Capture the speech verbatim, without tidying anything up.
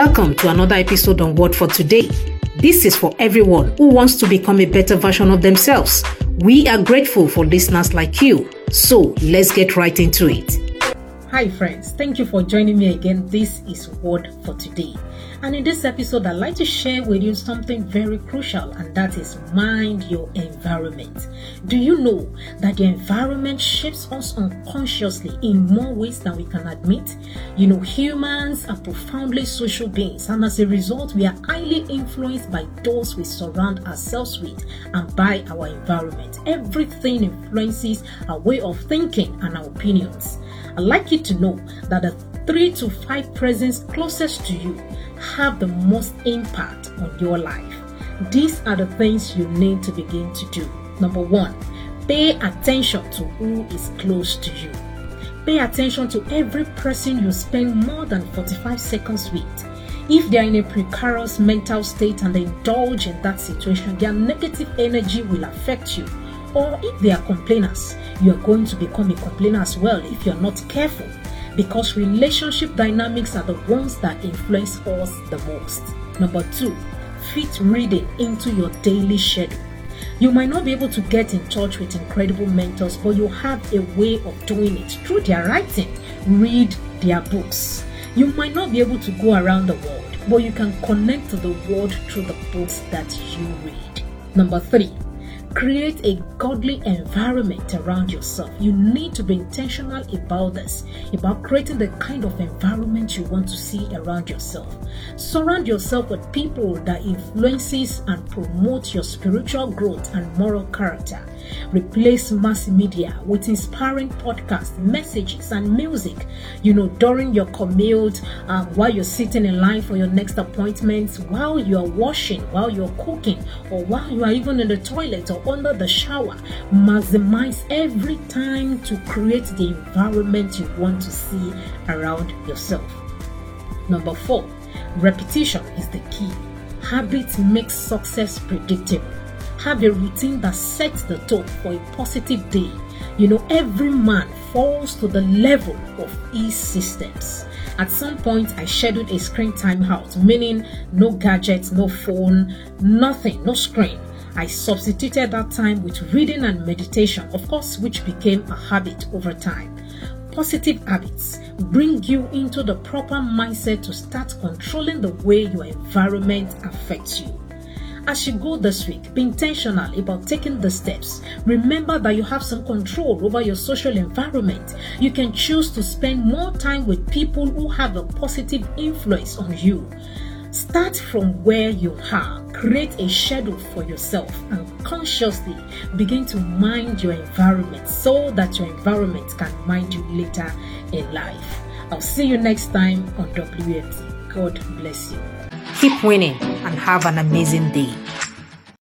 Welcome to another episode on Word for Today. This is for everyone who wants to become a better version of themselves. We are grateful for listeners like you. So let's get right into it. Hi friends, thank you for joining me again. This is Word for Today. And in this episode, I'd like to share with you something very crucial, and that is mind your environment. Do you know that your environment shapes us unconsciously in more ways than we can admit? You know, humans are profoundly social beings, and as a result, we are highly influenced by those we surround ourselves with and by our environment. Everything influences our way of thinking and our opinions. I'd like you to know that the three to five presence closest to you have the most impact on your life. These are the things you need to begin to do. Number one, pay attention to who is close to you. Pay attention to every person you spend more than forty-five seconds with. If they are in a precarious mental state and they indulge in that situation, their negative energy will affect you. Or if they are complainers, you are going to become a complainer as well if you are not careful. Because relationship dynamics are the ones that influence us the most. Number two, fit reading into your daily schedule. You might not be able to get in touch with incredible mentors, but you have a way of doing it through their writing. Read their books. You might not be able to go around the world, but you can connect to the world through the books that you read. Number three, create a godly environment around yourself. You need to be intentional about this, about creating the kind of environment you want to see around yourself. Surround yourself with people that influences and promote your spiritual growth and moral character. Replace mass media with inspiring podcasts, messages, and music. You know, during your commute, um, while you're sitting in line for your next appointment, while you're washing, while you're cooking, or while you are even in the toilet or under the shower, maximize every time to create the environment you want to see around yourself. Number four, repetition is the key. Habits make success predictable. Have a routine that sets the tone for a positive day. You know, every man falls to the level of his systems. At some point, I scheduled a screen time out, meaning no gadgets, no phone, nothing, no screen. I substituted that time with reading and meditation, of course, which became a habit over time. Positive habits bring you into the proper mindset to start controlling the way your environment affects you. As you go this week, be intentional about taking the steps. Remember that you have some control over your social environment. You can choose to spend more time with people who have a positive influence on you. Start from where you are. Create a schedule for yourself and consciously begin to mind your environment so that your environment can mind you later in life. I'll see you next time on W F T. God bless you. Keep winning and have an amazing day.